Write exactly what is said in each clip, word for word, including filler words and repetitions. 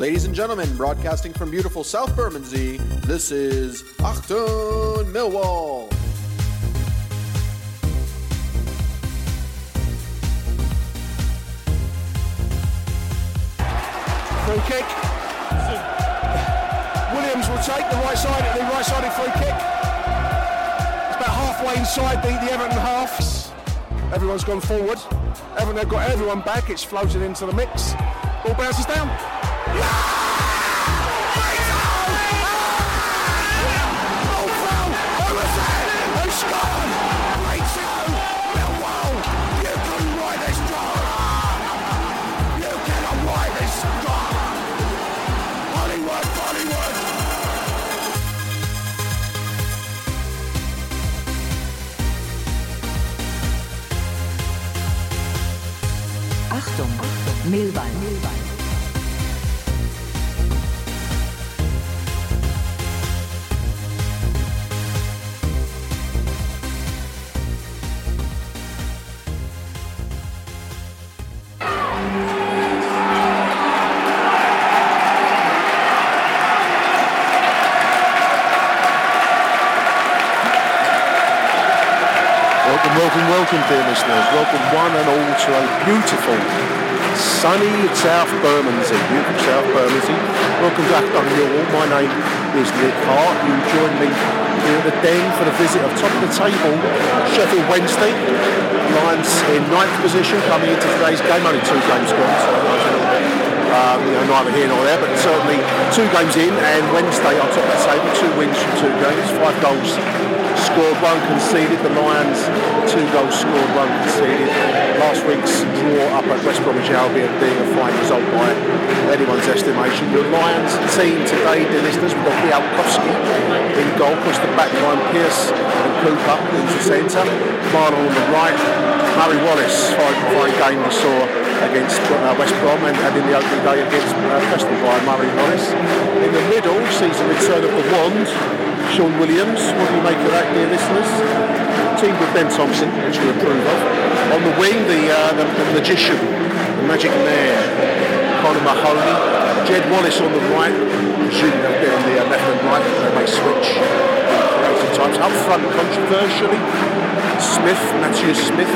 Ladies and gentlemen, broadcasting from beautiful South Bermondsey, this is Achtung Millwall. Free kick. Williams will take the right side, the right sided free kick. It's about halfway inside the, the Everton half. Everyone's gone forward. Everton have got everyone back. It's floated into the mix. Ball bounces down. Yeah! Achtung, Millwall. Welcome, welcome, dear listeners. Welcome one and all to a beautiful, sunny South Bermondsey. Beautiful South Bermondsey. Welcome to Achtung Millwall. My name is Nick Hart. You join me here at the Den for the visit of top of the table, Sheffield Wednesday. Lions in ninth position coming into today's game. Only two games gone, so nice a little bit. Um, you know, neither here nor there, but certainly two games in, and Wednesday on top of the table, two wins from two games, five goals scored, one conceded. The Lions, two goals scored, one conceded. Last week's draw up at West Bromwich Albion being a fine result by anyone's estimation. The Lions team today, dear listeners, we've got Białkowski in goal, across the back line, Pearce and Cooper in the centre, Marlon on the right, Murray Wallace, fine, fine game we saw against uh, West Brom and, and in the opening day against uh, Preston by Murray Wallace. In the middle sees the return of the wand, Sean Williams. What do you make of that, dear listeners? Team with Ben Thompson, which we approve of. On the wing, the, uh, the, the magician, the magic mare, Conor Mahoney. Jed Wallace on the right, presumably they'll be on the uh, left and right, they may switch sometimes. Up front, controversially, Smith, Matthew Smith,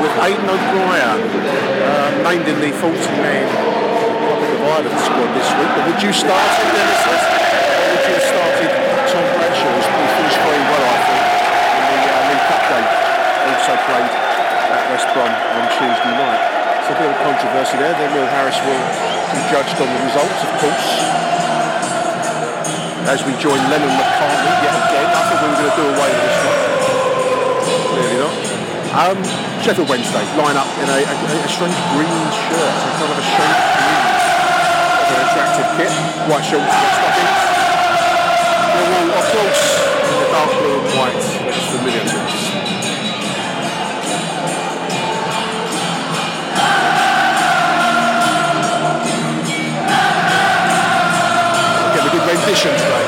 with Aiden O'Brien, uh, named in the forty-man of Ireland squad this week. But would you start, dear listeners? Would you start? Played at West Brom on Tuesday night. It's a bit of controversy there. Then Neil Harris will be judged on the results, of course. As we join Lennon McCartney yet again. I think we were going to do away with this one. Clearly not. Um, Sheffield Wednesday line up in a, a, a strange green shirt. It's kind of a shade green. That's an attractive kit. White shorts and stockings. Well, of course, the dark blue and white is familiar to us. Rendition today.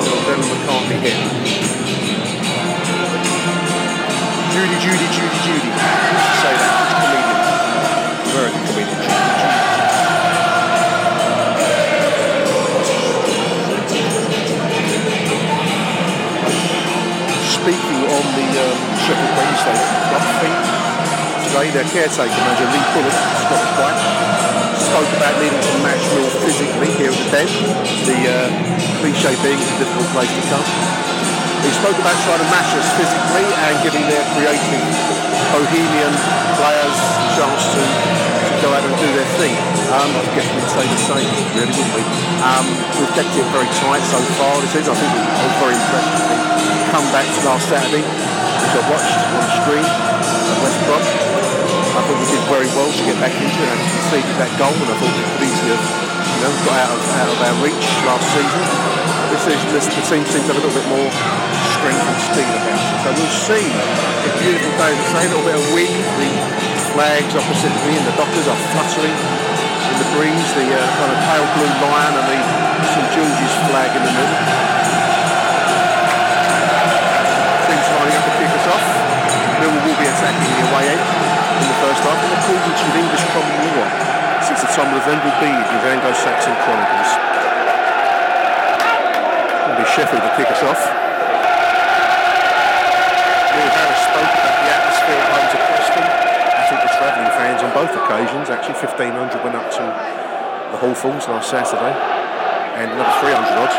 Lennon McCartney here. Judy, Judy, Judy, Judy. Say that. It's comedian. American comedian. Judy, Judy. Speaking of their caretaker manager, Lee Bullen, Scottish wife, spoke about needing to match Mills physically here at the Den, the uh, cliche being it's a difficult place to come. He spoke about trying to match us physically and giving their creative bohemian players a chance to, to go out and do their thing. Um, I guess we'd say the same, really, wouldn't we? Um, we've kept it very tight so far, this is. I think we're all very impressed with the comeback last Saturday, which I watched on the screen at West Brom. I thought we did very well to get back into it and conceded that goal, and I thought we could easily have, you know, got out of, out of our reach last season. This season, this, the team seems to have a little bit more strength and speed about it. So we'll see. A beautiful day to say, a little bit of wind, the flags opposite me and the Dockers are fluttering in the breeze, the uh, kind of pale blue lion and the Saint George's flag in the middle. Things lining up to kick us off. Millwall will be attacking the away end in the first half, in accordance with English common law, since the time of Wendell Bede with Anglo-Saxon Chronicles. It'll be Sheffield to kick us off. Neil Harris spoke about the atmosphere at home to Preston. I think the travelling fans on both occasions, actually fifteen hundred went up to the Hallfalls last Saturday, and another three hundred odd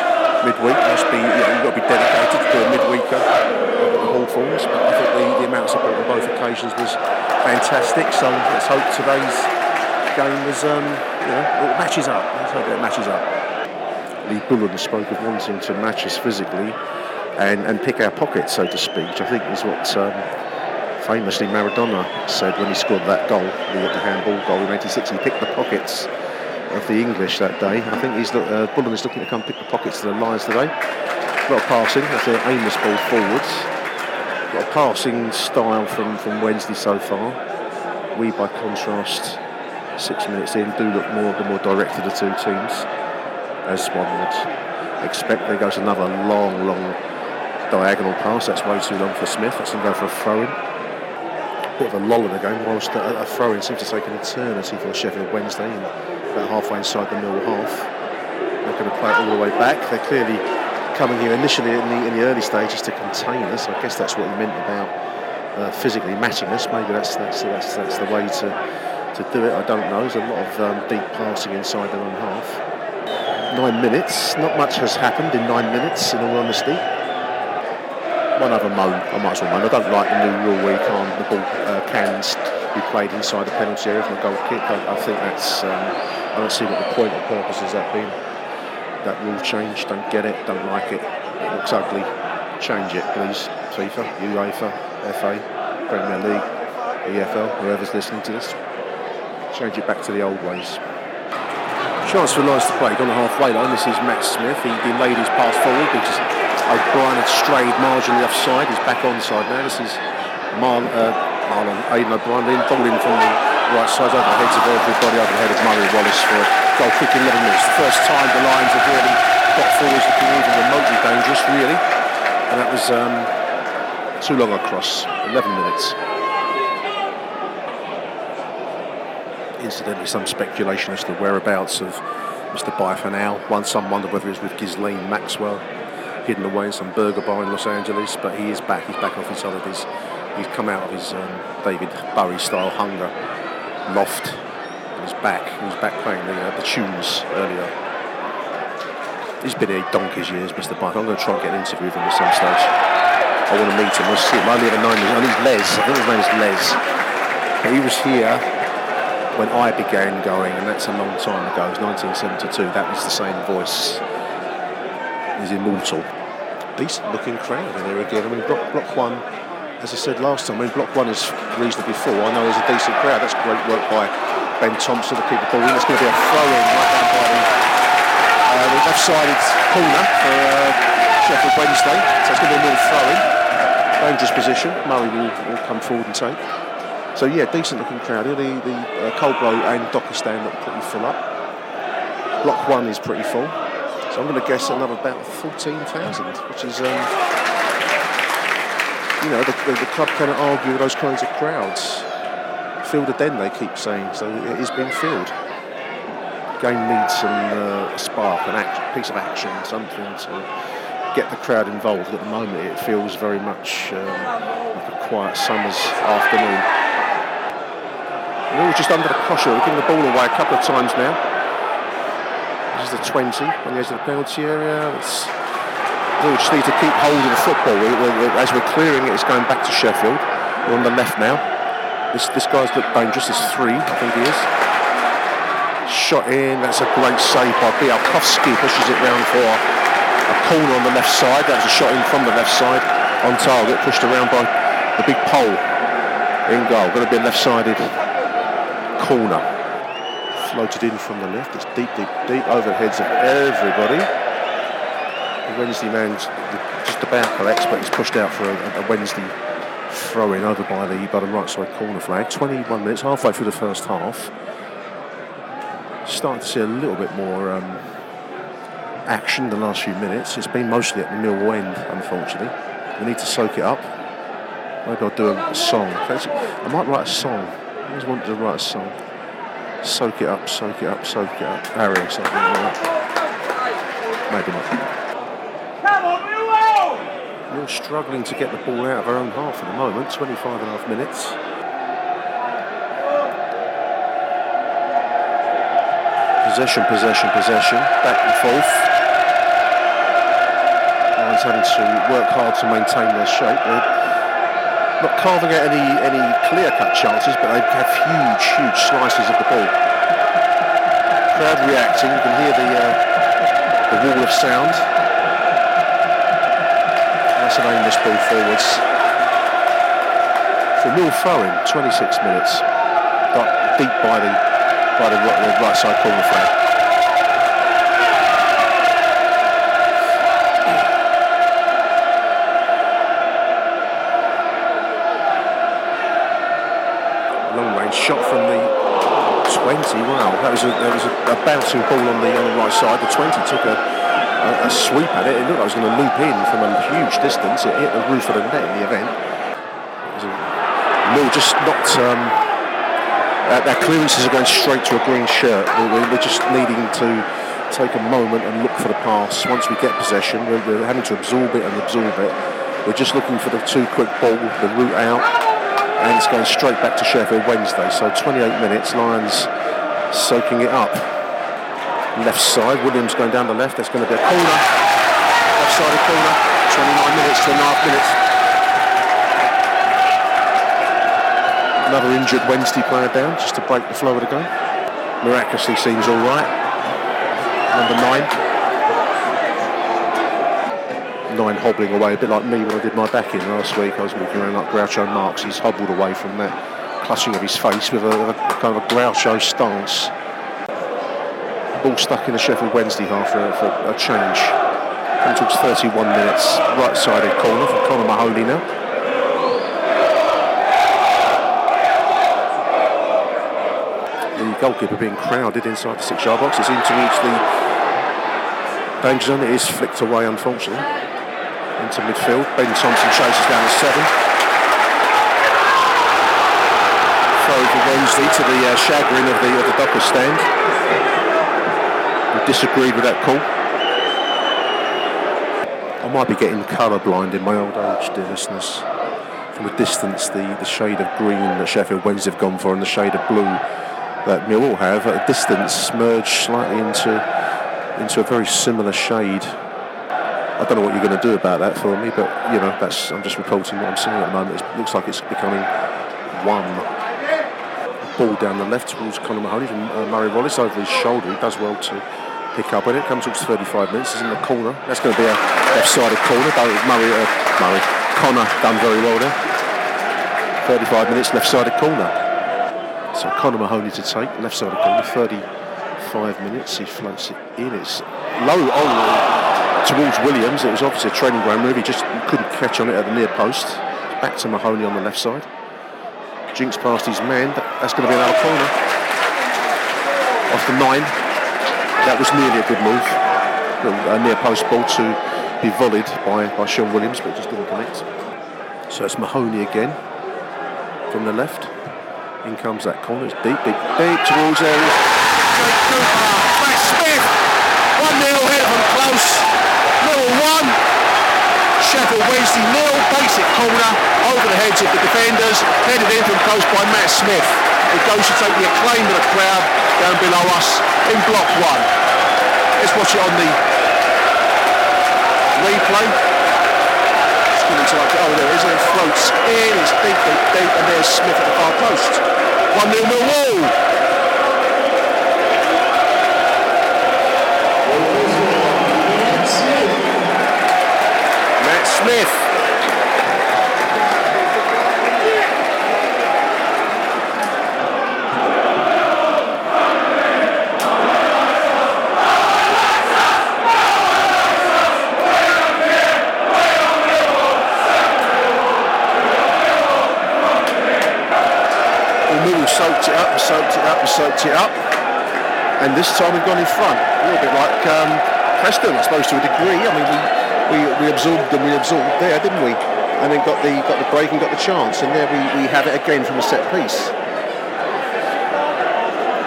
midweek. Must be, you know, you've got to be dedicated to do a midweeker at the Hallfalls, but I think the, the amount of support on both occasions was fantastic. So let's hope today's game was, um, you know, it matches up. Let's hope it matches up. Lee Bullen spoke of wanting to match us physically and, and pick our pockets, so to speak, which I think is what um, famously Maradona said when he scored that goal, the, the handball goal in eighty-six. He picked the pockets of the English that day. I think he's look, uh, Bullen is looking to come pick the pockets of the Lions today. A lot of passing, that's an aimless ball forwards. A lot of passing style from, from Wednesday so far. We, by contrast, six minutes in, do look more the more direct of the two teams, as one would expect. There goes another long, long diagonal pass. That's way too long for Smith. That's going to go for a throw-in. Bit of a lull in the game, whilst a, a throw-in seems to take an eternity for Sheffield Wednesday, and about halfway inside the Millwall half. They're going to play it all the way back. They're clearly coming here initially in the, in the early stages to contain us. I guess that's what he meant about uh, physically matching us. Maybe that's that's that's, that's the way to, to do it. I don't know. There's a lot of um, deep passing inside their own half. Nine minutes. Not much has happened in nine minutes, in all honesty. One other moan, I might as well moan. I don't like the new rule where you can't, the ball uh, can be played inside the penalty area from a goal kick. I, I think that's, um, I don't see what the point or purpose has that been. That rule change, don't get it, don't like it, it looks ugly. Change it, please. FIFA, UEFA, F A, Premier League, E F L, whoever's listening to this. Change it back to the old ways. Chance for Lions to play, on the halfway line. This is Matt Smith. He delayed his pass forward because O'Brien had strayed marginally offside. He's back onside now. This is Marlon, uh, Marlon Aiden O'Brien, in ball in from the right side, over the heads of everybody, over the head of Murray Wallace for a goal kick in eleven minutes. The first time the Lions have really got forwards looking even remotely dangerous, really. And that was um, too long across, eleven minutes. Incidentally, some speculation as to the whereabouts of Mister Bifanal. One, some wondered whether it was with Ghislaine Maxwell, hidden away in some burger bar in Los Angeles, but he is back. He's back off his holidays. He's come out of his um, David Bowie-style hunger loft. He's back. He was back playing the, uh, the tunes earlier. He's been here donkey's years, Mister Bike. I'm going to try and get an interview with him at some stage. I want to meet him. We'll see him. I only have a nine. I think Les. I think his name is Les. But he was here when I began going, and that's a long time ago. It was nineteen seventy-two. That was the same voice. He's immortal. Decent looking crowd in there again. I mean, block, block one, as I said last time, I mean, block one is reasonably full. I know there's a decent crowd. That's great work by Ben Thompson to keep the ball in. It's going to be a throw-in right down by the uh, left-sided corner for uh, Sheffield Wednesday. So it's going to be a little throw-in. Dangerous position. Murray will, will come forward and take. So yeah, decent looking crowd. The, the uh, Coldbro and Docker stand look pretty full up. Block one is pretty full. So I'm going to guess another about fourteen thousand, which is, um, you know, the, the, the club cannot argue with those kinds of crowds. Filled a den, they keep saying, so it is being filled. Game needs some uh, a spark, an act, piece of action, something to get the crowd involved. At the moment, it feels very much um, like a quiet summer's afternoon. Mill's just under the pressure. We've given the ball away a couple of times now. This is the twenty on the edge of the penalty area. It's, Mill just needs to keep hold of the football. We, we, we, as we're clearing it, it's going back to Sheffield. We're on the left now. This this guy's looked dangerous. It's three, I think he is. Shot in. That's a great save by Białkowski. Pushes it round for a corner on the left side. That was a shot in from the left side on target. Pushed around by the big pole in goal. Going to be a left-sided corner. Floated in from the left. It's deep, deep, deep over the heads of everybody. The Wednesday man's just about collects, but he's pushed out for a, a Wednesday throw-in over by the by the right side corner flag. twenty-one minutes, halfway through the first half. Starting to see a little bit more um, action the last few minutes. It's been mostly at the Millwall end, unfortunately. We need to soak it up. Maybe I'll do a song. I might write a song. I always wanted to write a song. Soak it up, soak it up, soak it up. Harry or something like that. Maybe not. We're struggling to get the ball out of our own half at the moment. twenty-five and a half minutes. Possession, possession, possession. Back and forth. Lions having to work hard to maintain their shape. They're not carving out any, any clear-cut chances, but they have huge, huge slices of the ball. Crowd reacting. You can hear the, uh, the wall of sound. To aim this ball forwards. For Will Fowen, twenty-six minutes. Got deep by the by the right, right side corner flag. Long range shot from the twenty. Wow, that was a that was a, a bouncing ball on the on the right side. The twenty took a. A, a sweep at it. It looked like it was going to loop in from a huge distance. It hit the roof of the net in the event. Mill just knocked. Um, uh, their clearances are going straight to a green shirt. We're, we're just needing to take a moment and look for the pass. Once we get possession, we're, we're having to absorb it and absorb it. We're just looking for the too quick ball, the route out, and it's going straight back to Sheffield Wednesday. So twenty-eight minutes, Lions soaking it up. Left side, Williams going down the left. That's going to be a corner. Left side of corner. twenty-nine minutes, two and a half minutes. Another injured Wednesday player down, just to break the flow of the game. Miraculously seems all right. Number nine. Nine hobbling away, a bit like me when I did my back in last week. I was walking around like Groucho Marx. He's hobbled away from that clutching of his face with a, a kind of a Groucho stance. Ball stuck in the Sheffield Wednesday half for, for a change. Comes towards thirty-one minutes, right-sided corner from Conor Mahoney now. The goalkeeper being crowded inside the six-yard box. It's in towards the danger zone. It is flicked away, unfortunately, into midfield. Ben Thompson chases down the seven. Throw for Wednesday to the uh, chagrin of the, of the Dockers stand. Disagreed with that call. I might be getting colour blind in my old age, dear listeners. From a distance, the, the shade of green that Sheffield Wednesday have gone for and the shade of blue that Millwall have at a distance merge slightly into into a very similar shade. I don't know what you're going to do about that for me, but you know, that's I'm just reporting what I'm seeing at the moment. It looks like it's becoming one. Ball down the left towards Conor Mahoney from uh, Murray Wallace over his shoulder. He does well to pick up on it. Comes up to thirty-five minutes. Is in the corner. That's going to be a left-sided corner. Murray, uh, Murray, Conor done very well there. thirty-five minutes, left-sided corner. So Conor Mahoney to take left-sided corner. thirty-five minutes. He floats it in. It's low on towards Williams. It was obviously a training ground move. He just couldn't catch on it at the near post. Back to Mahoney on the left side. Jinx past his man. That's going to be another corner. Off the nine. That was nearly a good move. A near post ball to be volleyed by, by Sean Williams, but it just didn't connect. So it's Mahoney again from the left. In comes that corner. It's deep, deep, deep towards areas. Matt Smith. one nil hit from close. Little one. Sheffield Wednesday nil. Basic corner. Over the heads of the defenders, headed in from close by Matt Smith. The goal should take the acclaim of the crowd down below us in block one. Let's watch it on the replay. It's coming to like, oh, there it is, and it floats in, it's deep, deep, deep, and there's Smith at the far post. one nil Millwall. Matt Smith. Soaked it up and soaked it up, and this time we've gone in front a little bit like um, Preston, I suppose, to a degree. I mean, we, we we absorbed them, we absorbed there, didn't we? And then got the got the break and got the chance, and there we, we have it again from a set piece.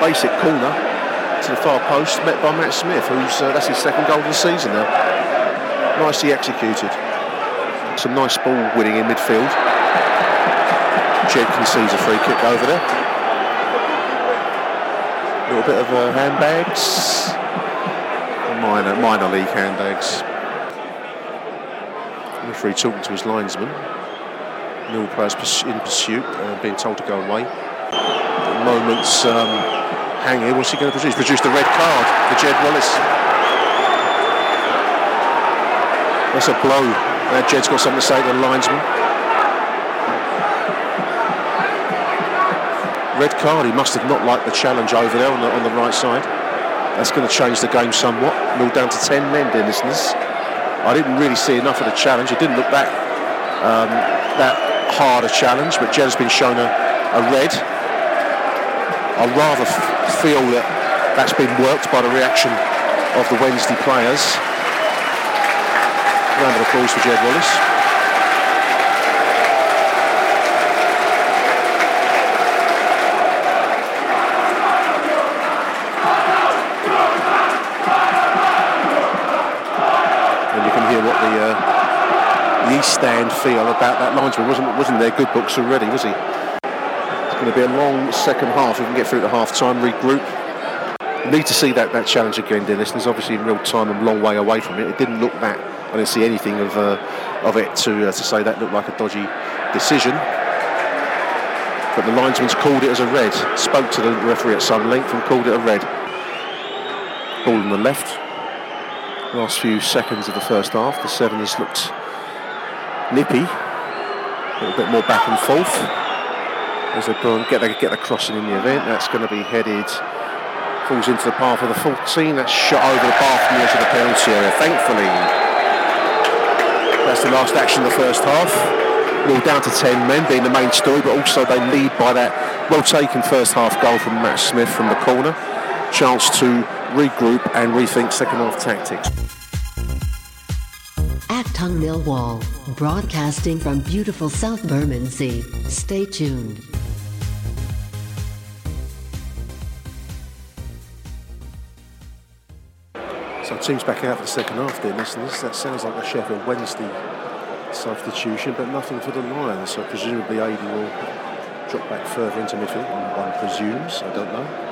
Basic corner to the far post, met by Matt Smith, who's uh, that's his second goal of the season now. Nicely executed. Some nice ball winning in midfield. Jed concedes a free kick over there. A little bit of uh, handbags, minor, minor league handbags. Referee talking to his linesman. Millwall players in pursuit, uh, being told to go away. At the moment's um, hanging. What's he going to produce? Produce the red card for Jed Wallace. That's a blow. Uh, Jed's got something to say to the linesman. Red card, he must have not liked the challenge over there on the, on the right side. That's going to change the game somewhat. Mill down to ten men, Dennison's. I didn't really see enough of the challenge. It didn't look that um, that hard a challenge, but Jed's been shown a, a red. I rather f- feel that that's been worked by the reaction of the Wednesday players. Round of applause for Jed Wallace. East Stand feel about that linesman. Wasn't wasn't there good books already, was he? It's going to be a long second half. We can get through to half time, regroup. We need to see that, that challenge again, Dennis. There's obviously in real time a long way away from it. It didn't look that. I didn't see anything of uh, of it to uh, to say that looked like a dodgy decision. But the linesman's called it as a red. Spoke to the referee at some length and called it a red. Ball on the left. Last few seconds of the first half. The seven has looked nippy, a little bit more back and forth as they go and get the, get the crossing in the event. That's going to be headed, falls into the path of the fourteen. That's shot over the path near to the penalty area. Thankfully, that's the last action of the first half. We're down to ten men, being the main story, but also they lead by that well taken first half goal from Matt Smith from the corner. Chance to regroup and rethink second half tactics. Achtung Millwall, broadcasting from beautiful South Bermondsey. Stay tuned. So teams back out for the second half there, listeners. That sounds like a Sheffield Wednesday substitution, but nothing for the Lions. So presumably Aiden will drop back further into midfield, one presumes, I don't know.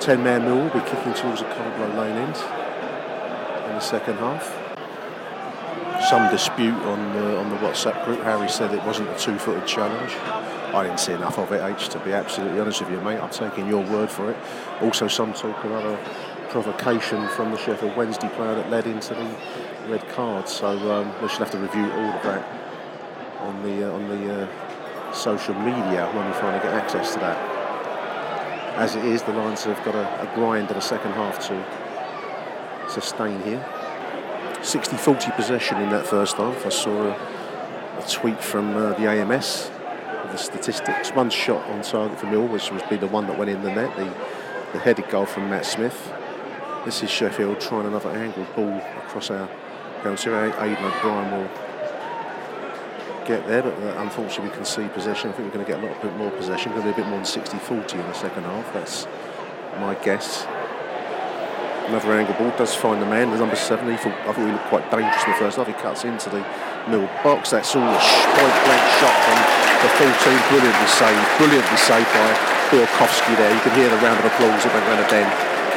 ten-man Millwall will be kicking towards the Caldwell Lane end in the second half. Some dispute on the, on the WhatsApp group. Harry said it wasn't a two-footed challenge. I didn't see enough of it, H, to be absolutely honest with you, mate. I'm taking your word for it. Also, some talk of other provocation from the Sheffield Wednesday player that led into the red card. So um, we should have to review all of that on the uh, on the uh, social media when we finally get access to that. As it is, the Lions have got a, a grind in the second half to sustain here. sixty forty possession in that first half. I saw a, a tweet from uh, the A M S of the statistics. One shot on target for Mill, which was be the one that went in the net, the, the headed goal from Matt Smith. This is Sheffield trying another angled ball across our penalty. Aiden O'Brien will get there, but uh, unfortunately we concede possession. I think we're going to get a little bit more possession. Going to be a bit more than sixty forty in the second half. That's my guess. Another angle ball does find the man, the number seven. He thought, I thought he looked quite dangerous in the first half. He cuts into the middle box. That's all a point blank shot from the full team. Brilliantly saved, brilliantly saved by Białkowski there. You could hear the round of applause that went round to Ben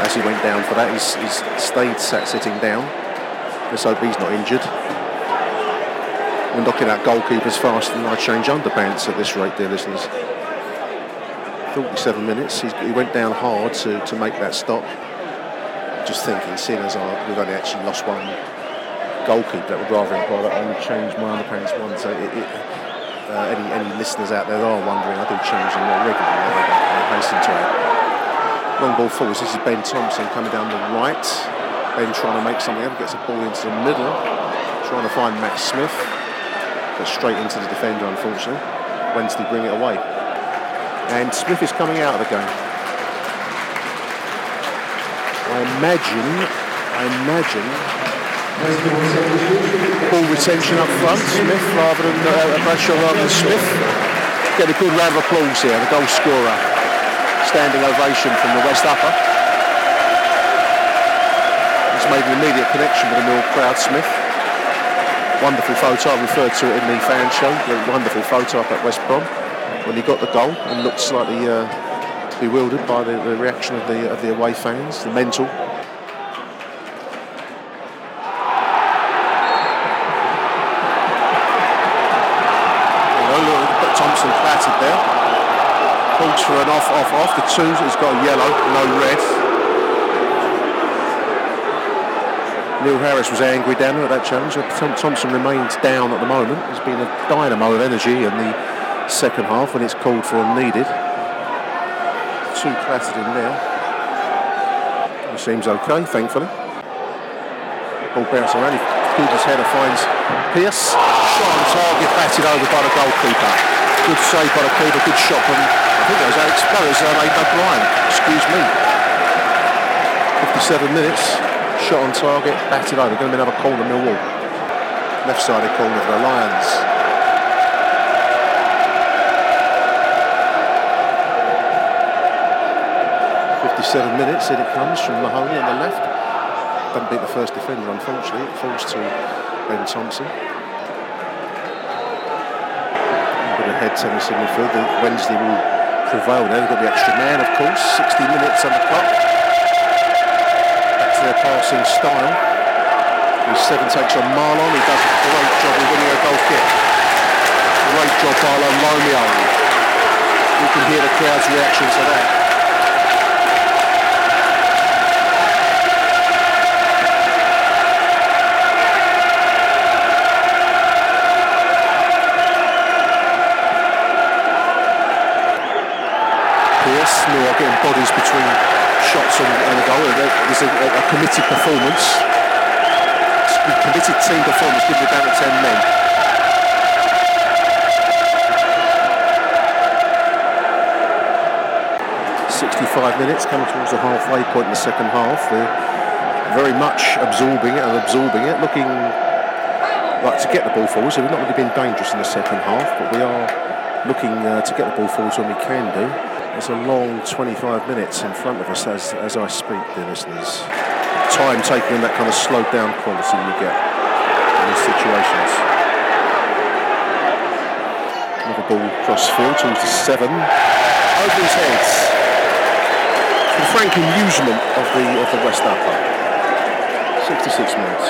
as he went down for that. He's, he's stayed sat sitting down. Let's hope he's not injured. We're knocking out goalkeepers faster than I change underpants at this rate, dear listeners. forty-seven minutes, he's, he went down hard to, to make that stop. Just thinking, seeing as I, we've only actually lost one goalkeeper, that would rather imply that I would change my underpants one. So it, it, uh, any, any listeners out there that are wondering, I do change them more regularly. I hasten to it. Long ball forwards, this is Ben Thompson coming down the right. Ben trying to make something up, gets a ball into the middle, trying to find Matt Smith, but straight into the defender, unfortunately. Wednesday bring it away. And Smith is coming out of the game. I imagine, I imagine, ball retention up front, Smith rather than, uh, Bradshaw rather than Smith. Get a good round of applause here, the goal scorer. Standing ovation from the West Upper. Made an immediate connection with the Mill crowd. Smith, wonderful photo, I referred to it in the fan show, the wonderful photo up at West Brom when he got the goal, and looked slightly uh, bewildered by the, the reaction of the of the away fans, the mental. But Thompson clattered there, calls for an off, off, off, the two, he's got a yellow, no red. Neil Harris was angry down at that challenge. Thompson remains down at the moment. There's been a dynamo of energy in the second half when it's called for and needed. Two clattered in there. He seems okay, thankfully. Ball bounces around. He keeps his header, finds Pearce. Shot on target, batted over by the goalkeeper. Good save by the keeper, good shot from, I think that was Alex Pearce, uh, Aiden O'Brien. Excuse me. fifty-seven minutes. Shot on target, batted over. Going to be another corner, Millwall. Left-sided corner for the Lions. fifty-seven minutes, in it comes from Mahoney on the left. Doesn't beat the first defender, unfortunately. It falls to Ben Thompson. With a head tennis in midfield, the Wednesday will prevail now. They've got the extra man, of course. sixty minutes on the clock. Their passing style. His seven takes on Marlon, he does a great job of winning a goal kick. Great job by Marlon Romeo. You can hear the crowd's reaction to that. Pearce, Moore getting bodies between shots and, and a goal. It's a, a, a committed performance, a committed team performance, given the down to ten men. sixty-five minutes, coming towards the halfway point in the second half. They're very much absorbing it and absorbing it, looking like to get the ball forward. So we've not really been dangerous in the second half, but we are looking uh, to get the ball forward when we can do. It's a long twenty-five minutes in front of us as, as I speak, dear listeners. Time taking that kind of slowed down quality you get in these situations. Another ball cross field towards the seven. Over his head. The frank amusement of the of the West Upper. sixty-six minutes.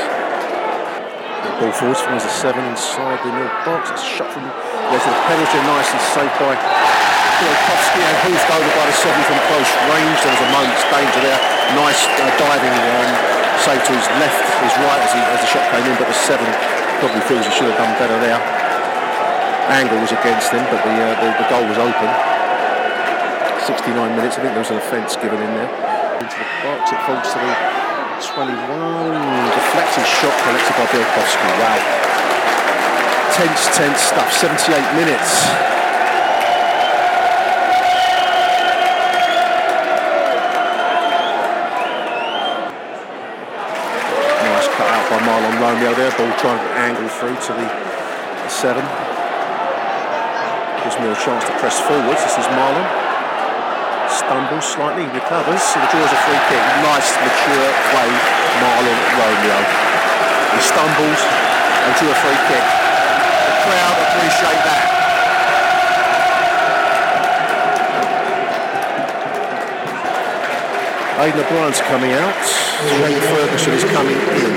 The ball forwards from the seven inside the middle box. It's shot from there's a penalty, nice and saved by Białkowski, and hoofed over by the seven from close range. There was a moment's danger there. Nice uh, diving um, save to his left, his right as, he, as the shot came in, but the seven probably feels he should have done better there. Angle was against him, but the, uh, the, the goal was open. sixty-nine minutes, I think there was an offence given in there. Into the box, it falls to the twenty-one. Deflected shot collected by Białkowski. Wow. Tense, tense stuff. seventy-eight minutes. Marlon Romeo there, ball trying to angle through to the, the seven. Gives me a chance to press forwards. This is Marlon. Stumbles slightly, recovers, and draws a free kick. Nice, mature play, Marlon Romeo. He stumbles and drew a free kick. The crowd appreciate that. Aiden O'Brien's coming out. Shane Ferguson is coming in.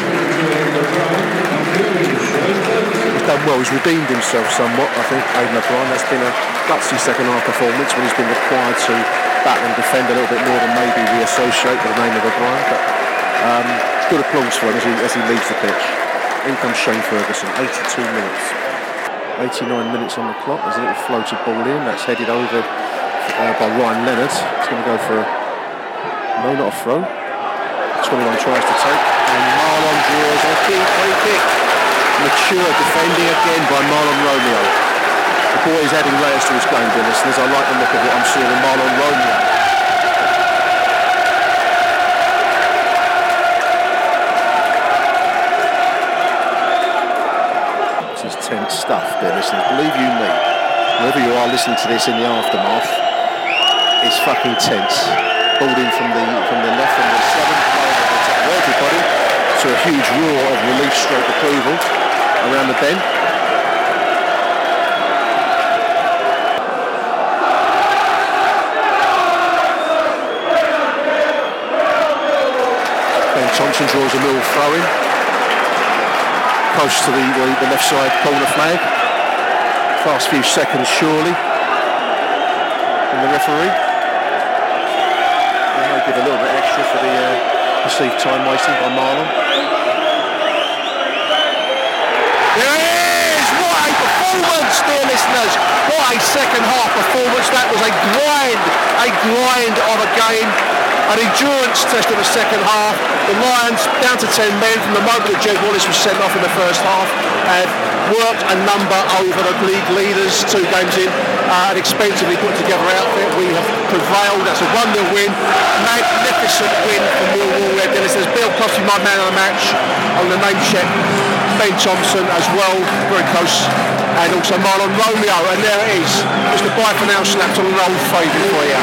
He's done well. He's redeemed himself somewhat, I think, Aiden O'Brien. That's been a gutsy second half performance when he's been required to bat and defend a little bit more than maybe we associate with the name of O'Brien. But um, good applause for him as he, as he leaves the pitch. In comes Shane Ferguson, eighty-two minutes. eighty-nine minutes on the clock. There's a little floated ball in. That's headed over uh, by Ryan Leonard. It's going to go for a... No, not a throw. twenty-one tries to take. And Marlon draws a key free kick. Mature defending again by Marlon Romeo. The boy is adding layers to his game, dear listeners. I like the look of what I'm seeing in Marlon Romeo. Tense stuff, dear listeners. Believe you me, whoever you are listening to this in the aftermath, it's fucking tense. Balled in from the from the left and the seventh player of the top. Everybody to a huge roar of relief stroke approval around the bend. Ben Thompson draws a little throw in. Close to the, the, the left side corner flag. Fast few seconds surely. And the referee. They might give a little bit extra for the uh, perceived time wasting by Marlon. There it is! What a performance, dear listeners! What a second half performance. That was a grind, a grind of a game. An endurance test of the second half. The Lions, down to ten men from the moment that Jed Wallace was sent off in the first half, have worked a number over the league leaders two games in. Uh, an expensively put together outfit. We have prevailed. That's a one nil win. Magnificent win for Millwall Red Dennis. Białkowski, my man of the match, on the name check. Ben Thompson as well, very close. And also Marlon Romeo. And there it is. It's the bye for now slapped on an old favourite for you.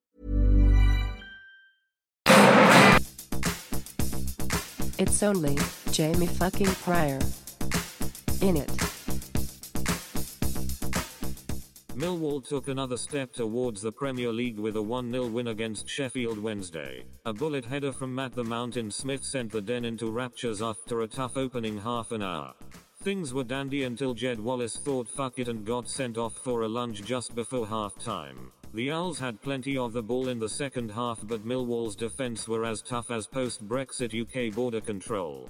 It's only Jamie fucking Pryor in it. Millwall took another step towards the Premier League with a one nil win against Sheffield Wednesday. A bullet header from Matt the Mountain Smith sent the Den into raptures after a tough opening half an hour. Things were dandy until Jed Wallace thought fuck it and got sent off for a lunge just before half time. The Owls had plenty of the ball in the second half, but Millwall's defence were as tough as post-Brexit U K border control.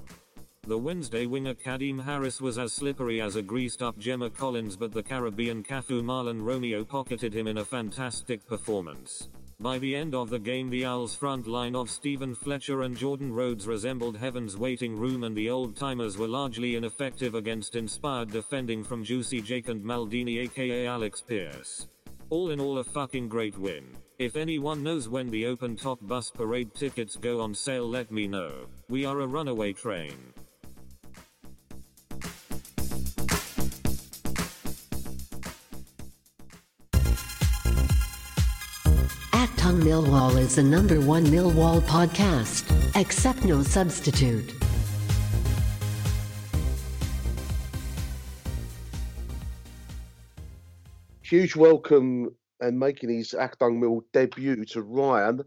The Wednesday winger Kadeem Harris was as slippery as a greased-up Gemma Collins, but the Caribbean Cafu Marlon Romeo pocketed him in a fantastic performance. By the end of the game, the Owls' front line of Stephen Fletcher and Jordan Rhodes resembled Heaven's waiting room, and the old-timers were largely ineffective against inspired defending from Juicy Jake and Maldini aka Alex Pearce. All in all, a fucking great win. If anyone knows when the open top bus parade tickets go on sale, let me know. We are a runaway train. Achtung Millwall is the number one Millwall podcast. Accept no substitute. Huge welcome and making his Achtung Mill debut to Ryan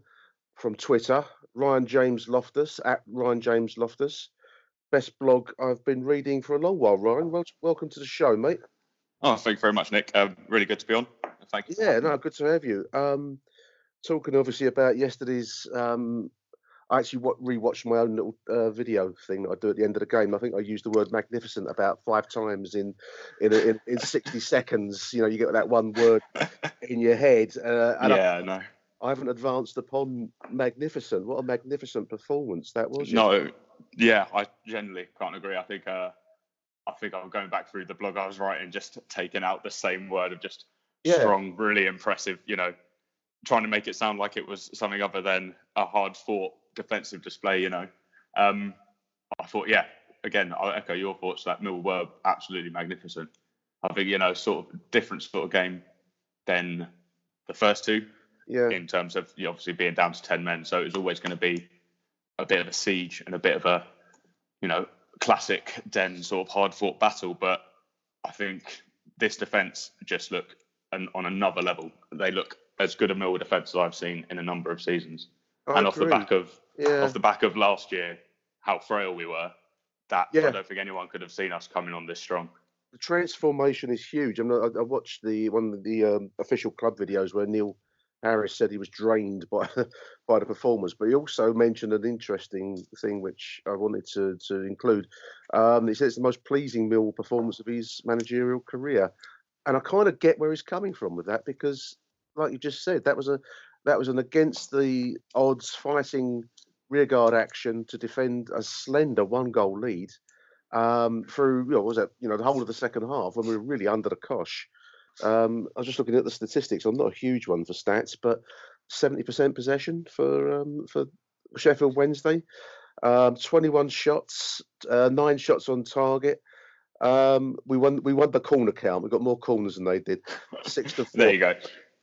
from Twitter. Ryan James Loftus, at Ryan James Loftus. Best blog I've been reading for a long while, Ryan. Well, welcome to the show, mate. Oh, thank you very much, Nick. Um, really good to be on. Thank you. Yeah, no, good to have you. Um, talking obviously about yesterday's, um, I actually rewatched my own little uh, video thing that I do at the end of the game. I think I used the word magnificent about five times in in in, in sixty seconds. You know, you get that one word in your head. Uh, and yeah, I, I know. I haven't advanced upon magnificent. What a magnificent performance that was. No, it? yeah, I generally can't agree. I think uh, I think I'm going back through the blog I was writing, just taking out the same word of just. Yeah. Strong, really impressive, you know, trying to make it sound like it was something other than a hard-fought defensive display, you know. Um, I thought, yeah, again, I'll echo your thoughts that Mill were absolutely magnificent. I think, you know, sort of different sort of game than the first two yeah. in terms of, you know, obviously being down to ten men. So it was always going to be a bit of a siege and a bit of a, you know, classic Den sort of hard-fought battle. But I think this defence just looked... And on another level, they look as good a Mill defence as I've seen in a number of seasons. I and agree. off the back of yeah. off the back of last year, how frail we were. That yeah. I don't think anyone could have seen us coming on this strong. The transformation is huge. I mean, I, I watched the one of the um, official club videos where Neil Harris said he was drained by by the performance, but he also mentioned an interesting thing which I wanted to to include. Um, he said it's the most pleasing Mill performance of his managerial career. And I kind of get where he's coming from with that because, like you just said, that was a that was an against the odds fighting rearguard action to defend a slender one goal lead um, through you know, what was that you know the whole of the second half when we were really under the cosh. Um, I was just looking at the statistics. I'm not a huge one for stats, but seventy percent possession for um, for Sheffield Wednesday, um, twenty-one shots, uh, nine shots on target. Um, we won. We won the corner count. We got more corners than they did. Six to four. There you go.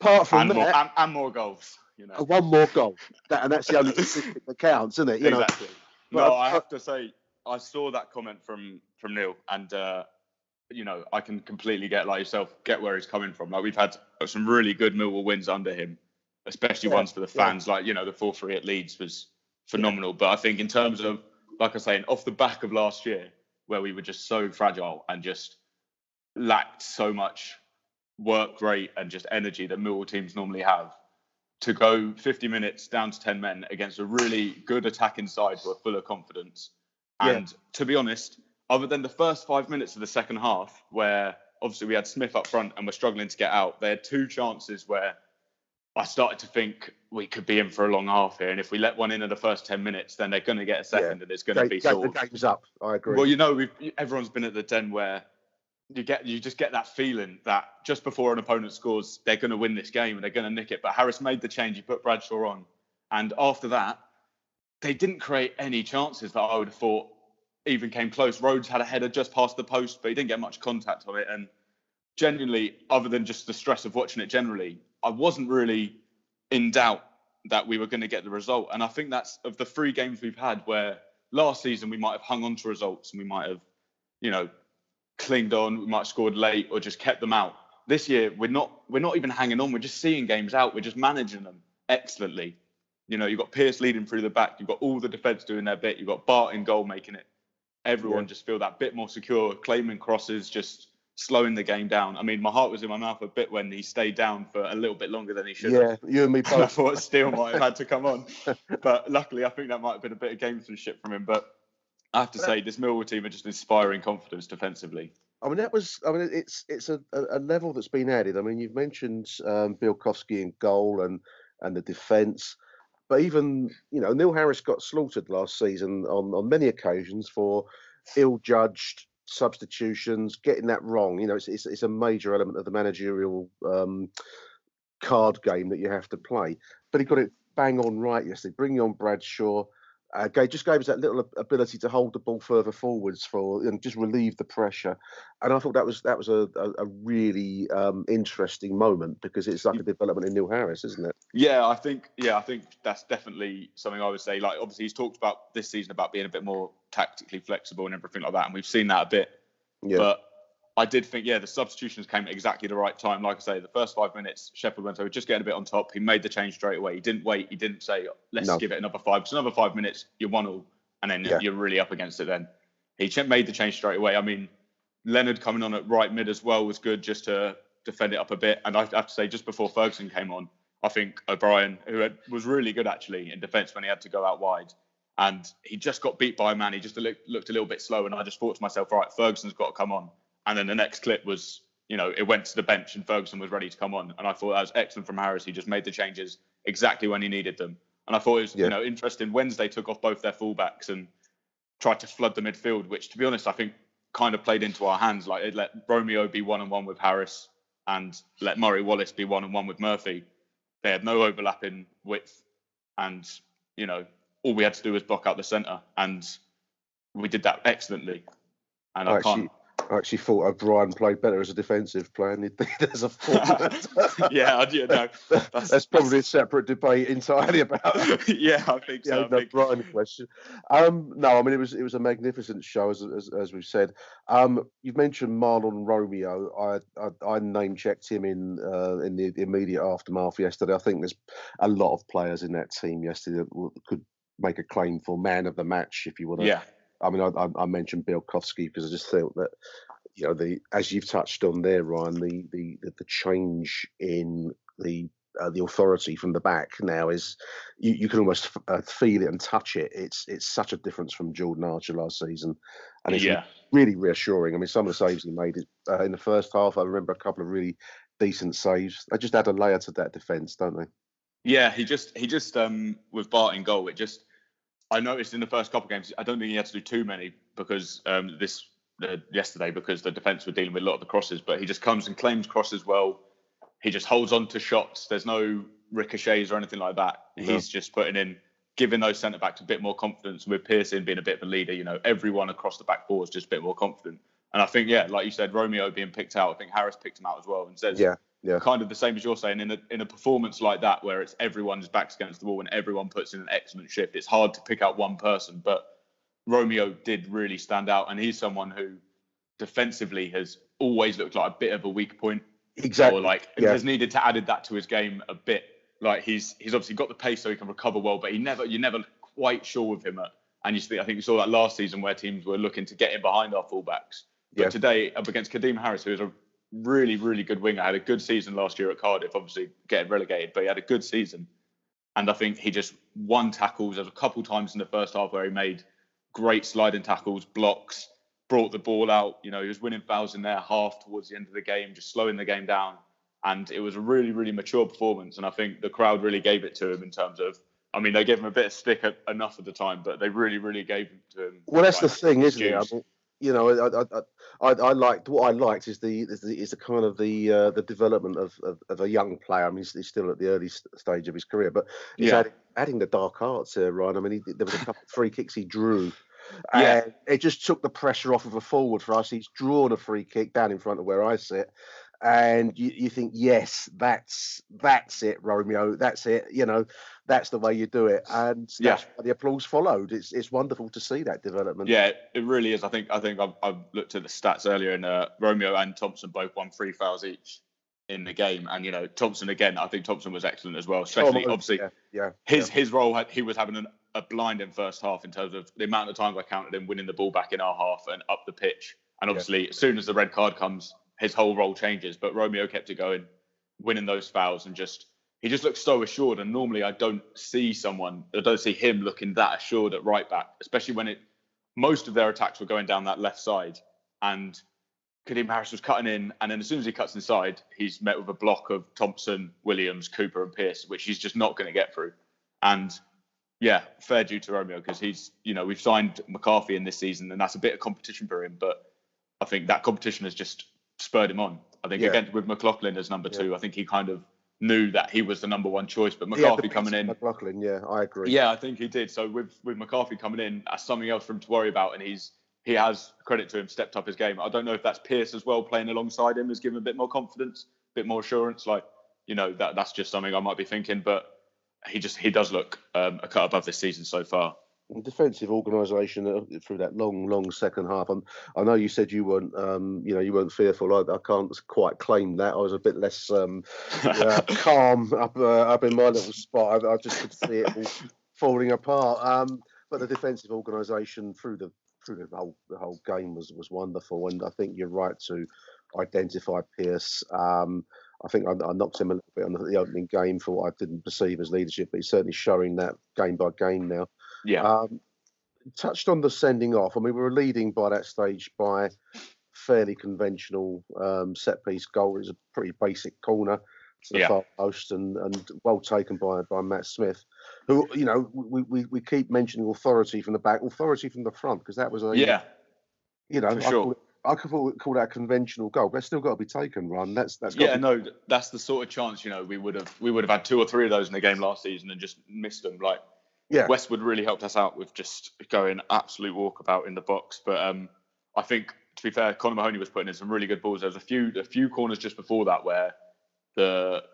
Apart from and that, more, and, and more goals. You know, one more goal, that, and that's the only statistic that counts, isn't it? You exactly. Know? No, but, I have to say, I saw that comment from from Neil, and uh, you know, I can completely get like yourself, get where he's coming from. Like we've had some really good Millwall wins under him, especially yeah, ones for the fans. Yeah. Like you know, the four three at Leeds was phenomenal. Yeah. But I think in terms of, like I was saying, off the back of last year, where we were just so fragile and just lacked so much work rate and just energy that Millwall teams normally have, to go fifty minutes down to ten men against a really good attacking side who are full of confidence. And yeah. to be honest, other than the first five minutes of the second half, where obviously we had Smith up front and were struggling to get out, they had two chances where I started to think we could be in for a long half here. And if we let one in in the first ten minutes, then they're going to get a second yeah. and it's going to be sort of... The game's up, I agree. Well, you know, we've, everyone's been at the Den where you get you just get that feeling that just before an opponent scores, they're going to win this game and they're going to nick it. But Harris made the change. He put Bradshaw on. And after that, they didn't create any chances that I would have thought even came close. Rhodes had a header just past the post, but he didn't get much contact on it. And genuinely, other than just the stress of watching it generally, I wasn't really in doubt that we were going to get the result. And I think that's of the three games we've had where last season we might have hung on to results and we might have, you know, clinged on, we might have scored late or just kept them out. This year, we're not we're not even hanging on. We're just seeing games out. We're just managing them excellently. You know, you've got Pearce leading through the back. You've got all the defence doing their bit. You've got Bart in goal making it. Everyone yeah. just feel that bit more secure. Claiming crosses, just... slowing the game down. I mean, my heart was in my mouth a bit when he stayed down for a little bit longer than he should yeah, have. Yeah, you and me both. And I thought Steele might have had to come on. But luckily, I think that might have been a bit of gamesmanship from him. But I have to but say, that, this Millwall team are just inspiring confidence defensively. I mean, that was, I mean, it's it's a, a level that's been added. I mean, you've mentioned um, Białkowski in goal and, and the defence. But even, you know, Neil Harris got slaughtered last season on, on many occasions for ill-judged substitutions, getting that wrong. You know, it's, it's it's a major element of the managerial um, card game that you have to play. But he got it bang on right yesterday, bringing on Bradshaw, Uh, just gave us that little ability to hold the ball further forwards for and just relieve the pressure, and I thought that was that was a, a, a really um, interesting moment, because it's like a development in Neil Harris, isn't it? Yeah, I think yeah, I think that's definitely something I would say. Like, obviously he's talked about this season about being a bit more tactically flexible and everything like that, and we've seen that a bit. Yeah. But I did think yeah, the substitutions came at exactly the right time. Like I say, the first five minutes, Sheffield Wednesday were just getting a bit on top. He made the change straight away. He didn't wait. He didn't say, let's no. give it another five. It's another five minutes, you're one all, and then yeah. you're really up against it then. He made the change straight away. I mean, Leonard coming on at right mid as well was good, just to defend it up a bit. And I have to say, just before Ferguson came on, I think O'Brien, who had, was really good actually in defence when he had to go out wide, and he just got beat by a man. He just looked, looked a little bit slow, and I just thought to myself, all right, Ferguson's got to come on. And then the next clip was, you know, it went to the bench and Ferguson was ready to come on. And I thought that was excellent from Harris. He just made the changes exactly when he needed them. And I thought it was, yeah. you know, interesting. Wednesday took off both their fullbacks and tried to flood the midfield, which, to be honest, I think kind of played into our hands. Like, it let Romeo be one-on-one with Harris and let Murray Wallace be one-on-one with Murphy. They had no overlap in width. And, you know, all we had to do was block out the centre. And we did that excellently. And oh, I can't... She- I actually thought O'Brien played better as a defensive player than he did as a forward. yeah, I do know. That's, that's probably that's... a separate debate entirely about that. yeah, I think yeah, so. The O'Brien question. Um, no, I mean, it was it was a magnificent show, as as, as we've said. Um, you've mentioned Marlon Romeo. I I, I name checked him in uh, in the immediate aftermath yesterday. I think there's a lot of players in that team yesterday that could make a claim for man of the match, if you want to. Yeah. I mean, I, I mentioned Białkowski because I just felt that, you know, the as you've touched on there, Ryan, the the the change in the uh, the authority from the back now is you, you can almost f- uh, feel it and touch it. It's it's such a difference from Jordan Archer last season, and it's yeah. really reassuring. I mean, some of the saves he made uh, in the first half, I remember a couple of really decent saves. They just add a layer to that defence, don't they? Yeah, he just he just um, with Bart in goal, it just. I noticed in the first couple of games, I don't think he had to do too many because um, this uh, yesterday because the defence were dealing with a lot of the crosses, but he just comes and claims crosses well. He just holds on to shots. There's no ricochets or anything like that. No. He's just putting in, giving those centre-backs a bit more confidence. With Pearce in being a bit of a leader, you know, everyone across the back four is just a bit more confident. And I think, yeah, like you said, Romeo being picked out, I think Harris picked him out as well and says, yeah, yeah. kind of the same as you're saying, in a in a performance like that where it's everyone's backs against the wall and everyone puts in an excellent shift, it's hard to pick out one person, but Romeo did really stand out, and he's someone who defensively has always looked like a bit of a weak point. Exactly. Or like yeah. has needed to add that to his game a bit. Like he's he's obviously got the pace so he can recover well, but he never you're never quite sure with him. At, and you see, I think we saw that last season where teams were looking to get in behind our fullbacks. But yeah. today, up against Kadeem Harris, who is a really, really good winger, had a good season last year at Cardiff, obviously getting relegated, but he had a good season. And I think he just won tackles. There was a couple times in the first half where he made great sliding tackles, blocks, brought the ball out. You know, he was winning fouls in their half towards the end of the game, just slowing the game down. And it was a really, really mature performance. And I think the crowd really gave it to him in terms of, I mean, they gave him a bit of stick enough of the time, but they really, really gave it to him. Well, that's the thing, isn't it? I mean, you know, I, I I I liked what I liked is the is the, is the kind of the uh, the development of, of, of a young player. I mean, he's, he's still at the early stage of his career, but he's yeah. adding, adding the dark arts here, Ryan. I mean, he, there was a couple of free kicks he drew. Yeah, and it just took the pressure off of a forward for us. He's drawn a free kick down in front of where I sit, and you, you think, yes, that's that's it, Romeo. That's it. You know, that's the way you do it. And yeah. that's why the applause followed. It's it's wonderful to see that development. Yeah, it really is. I think I think I've, I've looked at the stats earlier, and uh, Romeo and Thompson both won three fouls each in the game. And you know, Thompson again. I think Thompson was excellent as well. Especially oh, obviously, yeah, yeah, his yeah. his role. Had, he was having an, a blind in first half in terms of the amount of times I counted him winning the ball back in our half and up the pitch. And obviously, yeah. as soon as the red card comes, his whole role changes, but Romeo kept it going, winning those fouls, and just he just looks so assured. And normally, I don't see someone, I don't see him looking that assured at right back, especially when it most of their attacks were going down that left side. And Kadeem Harris was cutting in, and then as soon as he cuts inside, he's met with a block of Thompson, Williams, Cooper, and Pearce, which he's just not going to get through. And yeah, fair due to Romeo because he's, you know, we've signed McCarthy in this season, and that's a bit of competition for him. But I think that competition is just spurred him on. I think yeah. again with McLaughlin as number yeah. two, I think he kind of knew that he was the number one choice. But McCarthy coming in, McLaughlin, yeah, I agree. Yeah, I think he did. So with with McCarthy coming in, that's something else for him to worry about. And he's he has, credit to him, stepped up his game. I don't know if that's Pearce as well playing alongside him has given him a bit more confidence, a bit more assurance. Like, you know, that that's just something I might be thinking. But he just he does look um, a cut above this season so far. Defensive organisation through that long, long second half. I'm, I know you said you weren't, um, you know, you weren't fearful. I, I can't quite claim that. I was a bit less um, uh, calm up uh, up in my little spot. I, I just could see it all falling apart. Um, but the defensive organisation through the through the whole the whole game was was wonderful. And I think you're right to identify Pearce. Um, I think I, I knocked him a little bit on the, the opening game for what I didn't perceive as leadership, but he's certainly showing that game by game now. Yeah. Um, touched on the sending off. I mean, we were leading by that stage by fairly conventional um, set piece goal. It was a pretty basic corner to the yeah. far post and, and well taken by by Matt Smith, who, you know, we, we, we keep mentioning authority from the back, authority from the front, because that was a, yeah, you know, for sure. I could call, call that a conventional goal, but it's still got to be taken, Ron. That's that's yeah, be- no, that's the sort of chance, you know, we would have we would have had two or three of those in the game last season and just missed them. Like, yeah, Westwood really helped us out with just going absolute walkabout in the box. But um, I think, to be fair, Conor Mahoney was putting in some really good balls. There was a few a few corners just before that where the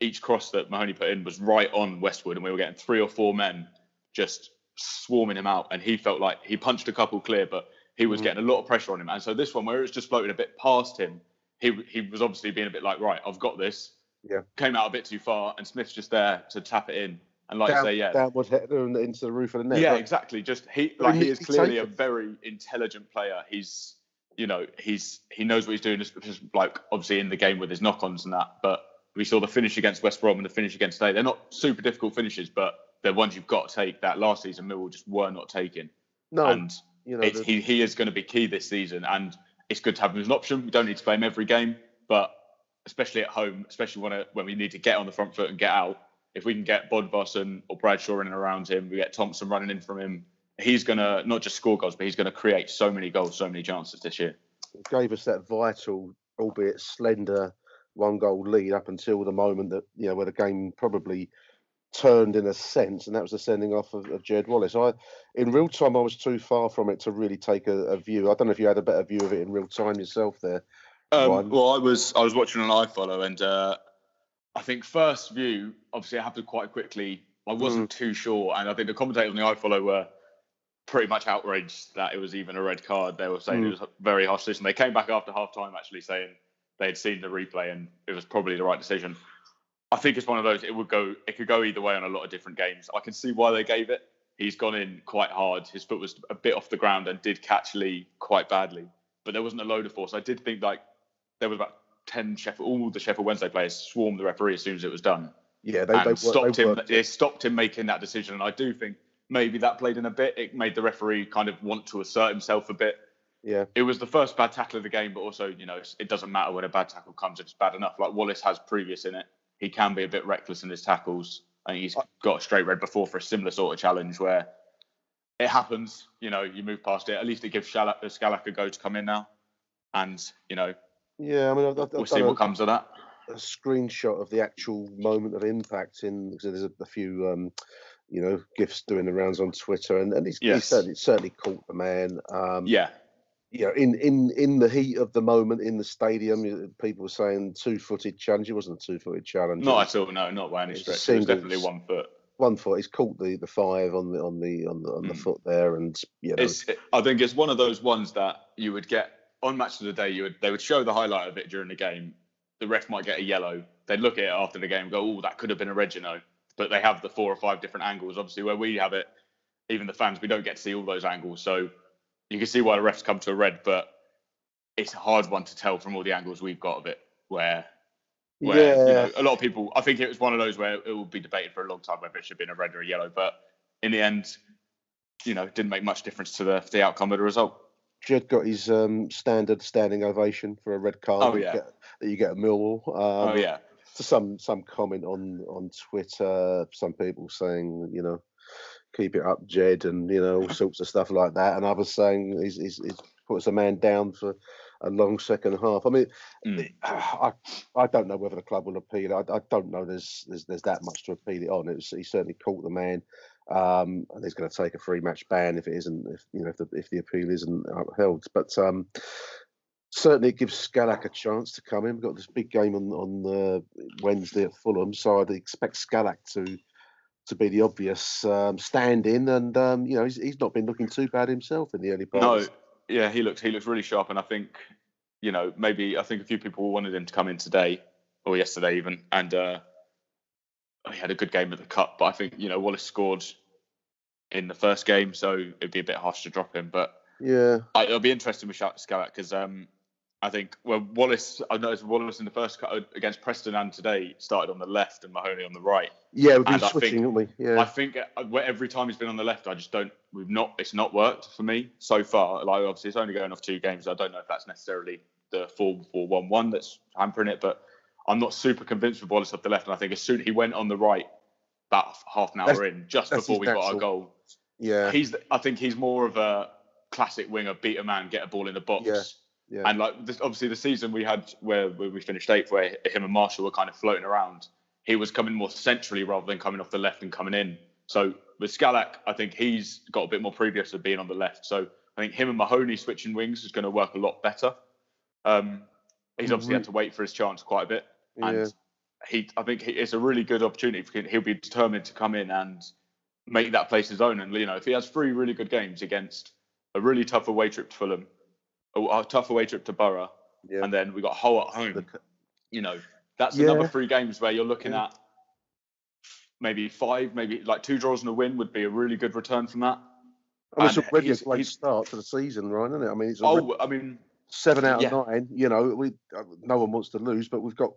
each cross that Mahoney put in was right on Westwood, and we were getting three or four men just swarming him out, and he felt like he punched a couple clear, but he was mm. getting a lot of pressure on him. And so this one, where it was just floating a bit past him, he he was obviously being a bit like, right, I've got this. Yeah, came out a bit too far, and Smith's just there to tap it in. And like I say, yeah, downward header into the roof of the net. Yeah, right? Exactly. Just he, like he is clearly a very intelligent player. He's, you know, he's he knows what he's doing. Just, just like obviously in the game with his knock-ons and that. But we saw the finish against West Brom and the finish against Day. They're not super difficult finishes, but they're ones you've got to take. That last season, Millwall just were not taking. No, and you know, it's, he he is going to be key this season, and it's good to have him as an option. We don't need to play him every game, but especially at home, especially when when we need to get on the front foot and get out. If we can get Bodvarsson or Bradshaw in and around him, we get Thompson running in from him, he's going to not just score goals, but he's going to create so many goals, so many chances this year. It gave us that vital, albeit slender, one-goal lead up until the moment that, you know, where the game probably turned in a sense, and that was the sending off of, of Jed Wallace. I, in real time, I was too far from it to really take a, a view. I don't know if you had a better view of it in real time yourself there. Um, well, I was I was watching on iFollow, and Uh, I think first view, obviously it happened quite quickly. I wasn't mm. too sure. And I think the commentators on the iFollow were pretty much outraged that it was even a red card. They were saying mm. it was a very harsh decision. They came back after half-time actually saying they had seen the replay and it was probably the right decision. I think it's one of those, it would go, it could go either way on a lot of different games. I can see why they gave it. He's gone in quite hard. His foot was a bit off the ground and did catch Lee quite badly. But there wasn't a load of force. I did think like there was about ten Sheffield, all the Sheffield Wednesday players swarmed the referee as soon as it was done. Yeah, they, they stopped they him. They stopped him making that decision, and I do think maybe that played in a bit. It made the referee kind of want to assert himself a bit. Yeah, it was the first bad tackle of the game, but also, you know, it doesn't matter when a bad tackle comes; it's bad enough. Like Wallace has previous in it, he can be a bit reckless in his tackles, and he's got a straight red before for a similar sort of challenge where it happens. You know, you move past it. At least it gives Skalák a go to come in now, and you know. Yeah, I mean, I've, I've we'll see what a, comes of that. A screenshot of the actual moment of impact in because there's a, a few, um, you know, GIFs doing the rounds on Twitter, and, and he's, yes. he's certainly, certainly caught the man. Um, yeah, you know, in, in, in the heat of the moment in the stadium, people were saying two-footed challenge. It wasn't a two-footed challenge. Not was, at all. No, not by any stretch. It was definitely one foot. One foot. He's caught the, the five on the on the on the on the mm. foot there, and you know, it's, I think it's one of those ones that you would get. On Match of the Day, you would, they would show the highlight of it during the game. The ref might get a yellow. They'd look at it after the game and go, oh, that could have been a red, you know. But they have the four or five different angles, obviously, where we have it. Even the fans, we don't get to see all those angles. So you can see why the refs come to a red, but it's a hard one to tell from all the angles we've got of it, where, where yeah. you know, a lot of people, I think it was one of those where it will be debated for a long time whether it should have been a red or a yellow. But in the end, you know, it didn't make much difference to the, the outcome of the result. Jed got his um, standard standing ovation for a red card oh, that, yeah. you get, that you get at Millwall. Um, oh, yeah. To some some comment on, on Twitter, some people saying, you know, keep it up, Jed, and, you know, all sorts of stuff like that. And others saying he's, he's, he's put us a man down for a long second half. I mean, mm. I I don't know whether the club will appeal. I, I don't know. There's, there's there's that much to appeal it on. It was, he certainly caught the man, um, and he's going to take a three match ban if it isn't. If you know if the if the appeal isn't upheld, but um, certainly it gives Skalák a chance to come in. We've got this big game on on uh, Wednesday at Fulham, so I'd expect Skalák to. to be the obvious um, stand-in, and um, you know he's, he's not been looking too bad himself in the early part. No, yeah, he looks he looks really sharp, and I think you know maybe I think a few people wanted him to come in today or yesterday even, and uh, he had a good game at the cup. But I think you know Wallace scored in the first game, so it'd be a bit harsh to drop him. But yeah, I, it'll be interesting with Skalák because um, I think well Wallace I noticed Wallace in the first cut against Preston and today started on the left and Mahoney on the right. Yeah, we've been switching, haven't we? Yeah. I think every time he's been on the left, I just don't. We've not. It's not worked for me so far. Like obviously, it's only going off two games. I don't know if that's necessarily the four four one one that's hampering it, but I'm not super convinced with Wallace off the left. And I think as soon he went on the right, about half an hour that's, in, just before we natural. got our goal. Yeah, he's. I think he's more of a classic winger, beat a man, get a ball in the box. Yeah. Yeah. And like this, obviously the season we had where, where we finished eighth, where him and Marshall were kind of floating around, he was coming more centrally rather than coming off the left and coming in. So with Skalák, I think he's got a bit more previous of being on the left. So I think him and Mahoney switching wings is going to work a lot better. Um, he's obviously mm-hmm. had to wait for his chance quite a bit. And yeah. he, I think he, it's a really good opportunity. He'll be determined to come in and make that place his own. And, you know, if he has three really good games against a really tough away trip to Fulham, a tough away trip to Borough, yeah. and then we got Hull at home. You know, that's yeah. another three games where you're looking yeah. at maybe five, maybe like two draws and a win would be a really good return from that. I mean, and it's already a great start to the season, Ryan, isn't it? I mean, it's oh, I mean, seven out of yeah. nine. You know, we no one wants to lose, but we've got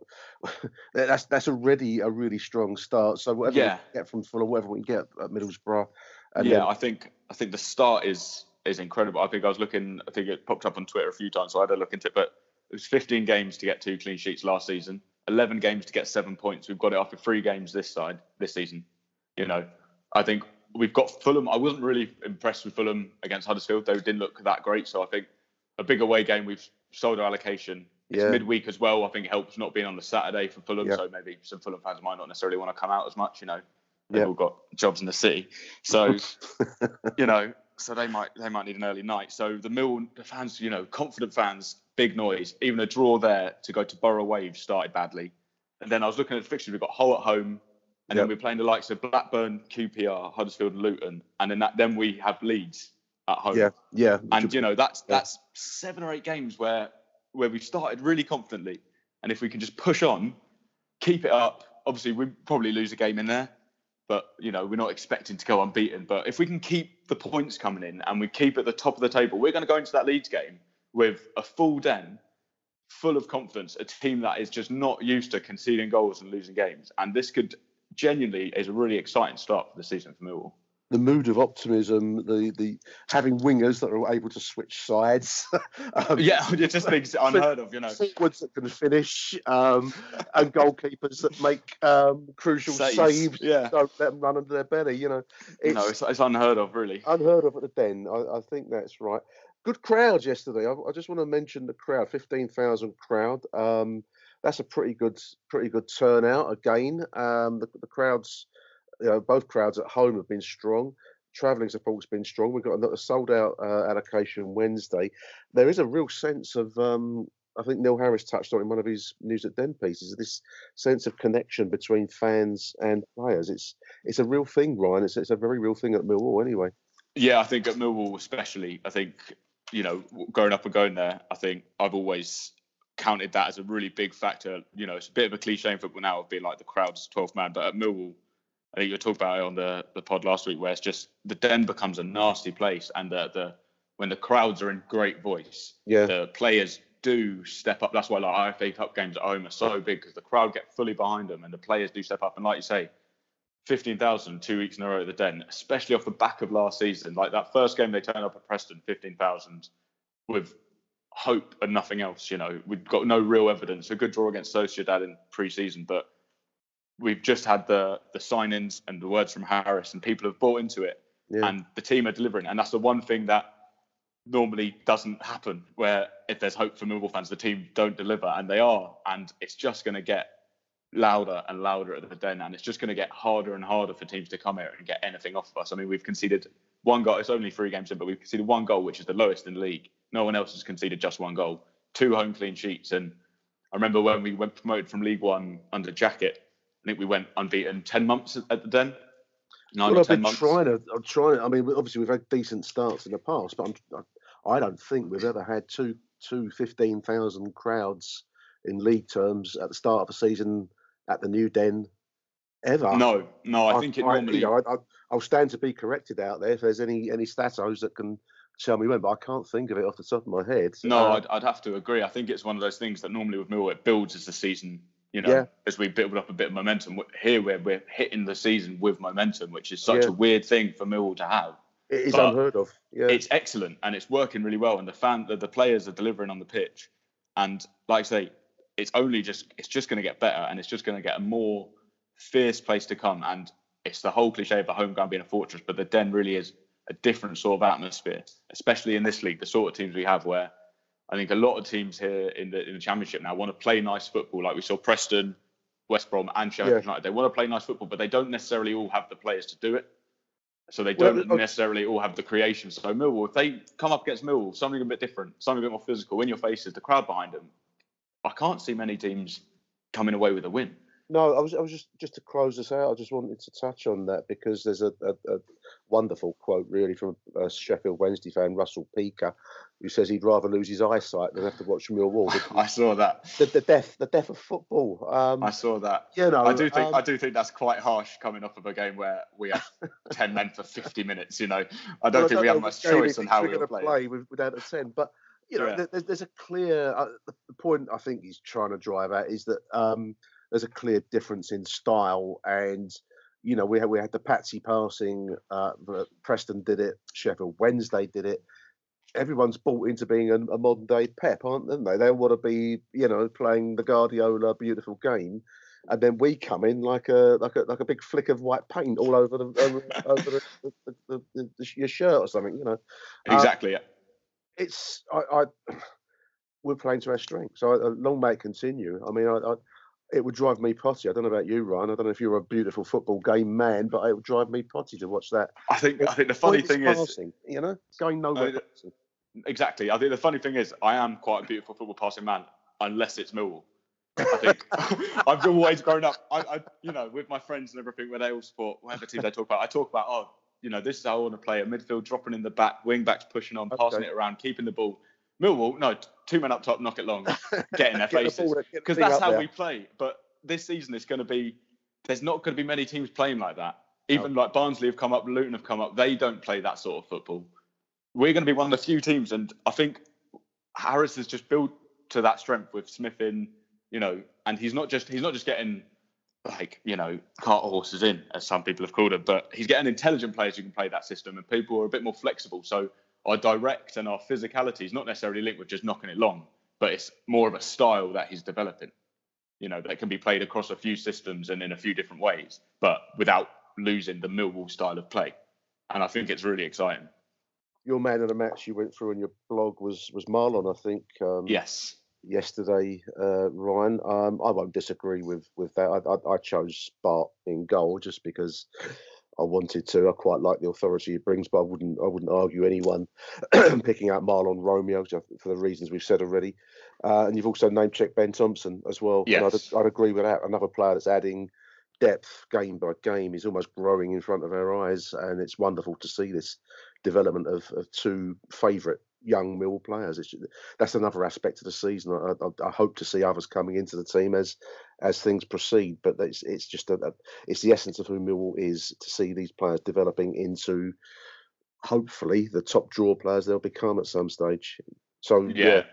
that's that's already a really strong start. So whatever yeah. we get from Fulham, whatever we can get at Middlesbrough, and yeah, then, I think I think the start is. is incredible. I think I was looking, I think it popped up on Twitter a few times, so I had a look into it, but it was fifteen games to get two clean sheets last season, eleven games to get seven points. We've got it after three games this side, this season. You know, I think we've got Fulham. I wasn't really impressed with Fulham against Huddersfield. They didn't look that great. So I think a big away game, we've sold our allocation. It's yeah. midweek as well. I think it helps not being on the Saturday for Fulham. Yeah. So maybe some Fulham fans might not necessarily want to come out as much, you know. They've yeah. all got jobs in the city. So, you know, So they might they might need an early night. So the Mill the fans, you know, confident fans, big noise. Even a draw there to go to Borough Waves started badly. And then I was looking at the fixture. We've got Hull at home, and yep. then we're playing the likes of Blackburn, Q P R, Huddersfield, Luton, and then that then we have Leeds at home. Yeah, yeah. And you know that's yeah. that's seven or eight games where where we started really confidently, and if we can just push on, keep it up. Obviously, we probably lose a game in there. But, you know, we're not expecting to go unbeaten. But if we can keep the points coming in and we keep at the top of the table, we're going to go into that Leeds game with a full den, full of confidence, a team that is just not used to conceding goals and losing games. And this could genuinely is a really exciting start for the season for Millwall. The mood of optimism, the the having wingers that are able to switch sides. um, yeah, it just things unheard of, you know. Forwards that can finish, um, and goalkeepers that make um, crucial saves. saves. Yeah, don't let them run under their belly, you know. It's, no, it's, it's unheard of, really. Unheard of at the Den. I, I think that's right. Good crowd yesterday. I, I just want to mention the crowd, fifteen thousand crowd. Um, that's a pretty good, pretty good turnout again. Um, the, the crowds. You know, both crowds at home have been strong. Travelling's, of course, been strong. We've got a sold-out uh, allocation Wednesday. There is a real sense of, um, I think Neil Harris touched on it in one of his News at Den pieces, this sense of connection between fans and players. It's it's a real thing, Ryan. It's, it's a very real thing at Millwall anyway. Yeah, I think at Millwall especially, I think, you know, growing up and going there, I think I've always counted that as a really big factor. You know, it's a bit of a cliche in football now of being like the crowd's twelfth man, but at Millwall, I think you talked about it on the, the pod last week, where it's just the Den becomes a nasty place, and the, the when the crowds are in great voice, yeah. the players do step up. That's why like I F A Cup games at home are so big, because the crowd get fully behind them and the players do step up. And like you say, fifteen thousand two weeks in a row at the Den, especially off the back of last season. Like that first game they turned up at Preston, fifteen thousand with hope and nothing else. You know, we've got no real evidence. A good draw against Sociedad in pre-season, but we've just had the the sign-ins and the words from Harris, and people have bought into it, yeah. and the team are delivering. And that's the one thing that normally doesn't happen, where if there's hope for Millwall fans, the team don't deliver, and they are. And it's just going to get louder and louder at the Den, and it's just going to get harder and harder for teams to come here and get anything off of us. I mean, we've conceded one goal. It's only three games in, but we've conceded one goal, which is the lowest in the league. No one else has conceded just one goal. Two home clean sheets. And I remember when we went promoted from League One under Jacket, I think we went unbeaten ten months at the Den. Nine well, I've been months. trying to, I'm trying, I mean, obviously we've had decent starts in the past, but I'm, I don't think we've ever had two, two fifteen thousand crowds in league terms at the start of a season at the New Den ever. No, no, I, I think it I, normally... You know, I, I, I'll stand to be corrected out there if there's any, any statos that can tell me when, but I can't think of it off the top of my head. No, uh, I'd, I'd have to agree. I think it's one of those things that normally with Millwall, it builds as the season... You know, yeah. as we build up a bit of momentum. Here we're, we're hitting the season with momentum, which is such yeah. a weird thing for Millwall to have. It is but unheard of. Yeah. It's excellent and it's working really well. And the fan, the, the players are delivering on the pitch. And like I say, it's only just, it's just going to get better, and it's just going to get a more fierce place to come. And it's the whole cliche of a home ground being a fortress, but the Den really is a different sort of atmosphere, especially in this league, the sort of teams we have where I think a lot of teams here in the in the Championship now want to play nice football. Like we saw Preston, West Brom and Sheffield yeah. United. They want to play nice football, but they don't necessarily all have the players to do it. So they don't well, necessarily all have the creation. So Millwall, if they come up against Millwall, something a bit different, something a bit more physical, in your faces, the crowd behind them, I can't see many teams coming away with a win. No, I was I was just, just to close this out, I just wanted to touch on that because there's a, a, a wonderful quote really from a Sheffield Wednesday fan, Russell Peaker, who says he'd rather lose his eyesight than have to watch Millwall. I saw that. The, the death, the death of football. Um, I saw that. You know, I do think um, I do think that's quite harsh coming off of a game where we have ten men for fifty minutes. You know, I don't well, think I don't we have much choice on how we're going to play without a ten. But you know, yeah. there, there's a clear uh, the point I think he's trying to drive at is that um, there's a clear difference in style, and you know we had we had the Patsy passing. Uh, Preston did it. Sheffield Wednesday did it. Everyone's bought into being a, a modern-day Pep, aren't they? They want to be, you know, playing the Guardiola beautiful game, and then we come in like a like a like a big flick of white paint all over the over, over the, the, the, the, the, your shirt or something, you know. Exactly. Uh, yeah. It's I, I we're playing to our strengths. So I, long may it continue. I mean, I, I it would drive me potty. I don't know about you, Ryan. I don't know if you're a beautiful football game man, but it would drive me potty to watch that. I think. It, I think the funny thing is, passing, you know, it's going nowhere. I mean, exactly. I think the funny thing is, I am quite a beautiful football passing man, unless it's Millwall. I think I've always grown up. I, I, you know, with my friends and everything, where they all support whatever team they talk about. I talk about, oh, you know, this is how I want to play: a midfield dropping in the back, wing backs pushing on, okay. passing it around, keeping the ball. Millwall, no, two men up top, knock it long, get in their get faces, because the that's how there. we play. But this season, it's going to be. There's not going to be many teams playing like that. Even no. like Barnsley have come up, Luton have come up. They don't play that sort of football. We're going to be one of the few teams, and I think Harris has just built to that strength with Smith in, you know, and he's not just he's not just getting like, you know, cart horses in, as some people have called it, but he's getting intelligent players who can play that system, and people who are a bit more flexible. So our direct and our physicality is not necessarily linked with just knocking it long, but it's more of a style that he's developing, you know, that can be played across a few systems and in a few different ways, but without losing the Millwall style of play. And I think it's really exciting. Your man of the match you went through in your blog was was Marlon, I think. Um, yes. Yesterday, uh, Ryan. Um, I won't disagree with with that. I, I, I chose Spart in goal just because I wanted to. I quite like the authority it brings, but I wouldn't I wouldn't argue anyone picking out Marlon Romeo for the reasons we've said already. Uh, and you've also name-checked Ben Thompson as well. Yes. And I'd, I'd agree with that. Another player that's adding depth game by game is almost growing in front of our eyes, and it's wonderful to see this development of, of two favourite young Millwall players. It's, that's another aspect of the season. I, I, I hope to see others coming into the team as as things proceed, but it's it's just a, a, it's the essence of who Millwall is, to see these players developing into hopefully the top draw players they'll become at some stage. So yeah, yeah.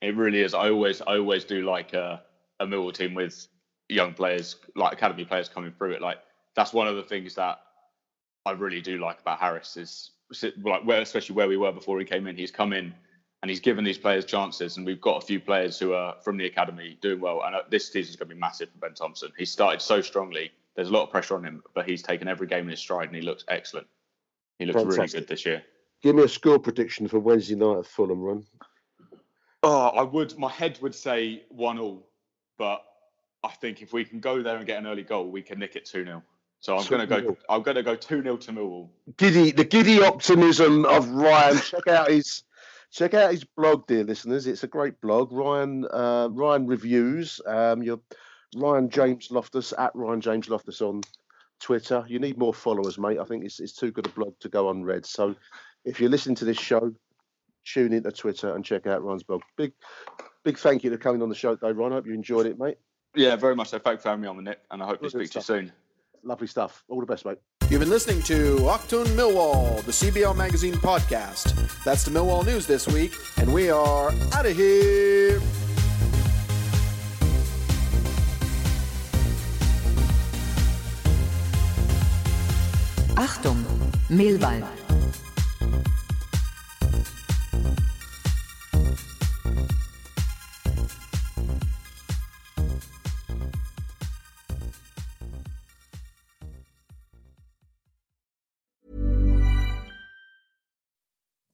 it really is. I always I always do like a, a Millwall team with young players, like academy players coming through it. Like that's one of the things that I really do like about Harris is like where, especially where we were before he came in, he's come in and he's given these players chances, and we've got a few players who are from the academy doing well. And this season's going to be massive for Ben Thompson. He started so strongly. There's a lot of pressure on him, but he's taken every game in his stride and he looks excellent. He looks Fantastic. really good this year. Give me a score prediction for Wednesday night at Fulham, Ron. Oh, I would. My head would say one all, but I think if we can go there and get an early goal, we can nick it two nil. So I'm going to go. I'm going to go two nil to Millwall. Giddy, the giddy optimism of Ryan. Check out his, check out his blog, dear listeners. It's a great blog. Ryan, uh, Ryan reviews. Um, your Ryan James Loftus at Ryan James Loftus on Twitter. You need more followers, mate. I think it's it's too good a blog to go unread. So if you're listening to this show, tune into Twitter and check out Ryan's blog. Big, big thank you for coming on the show today, Ryan. I hope you enjoyed it, mate. Yeah, very much so. Thanks for having me on, Nick, and I hope to speak to you soon. Lovely stuff. All the best, mate. You've been listening to Achtung Millwall, the C B L Magazine podcast. That's the Millwall news this week, and we are out of here. Achtung Millwall.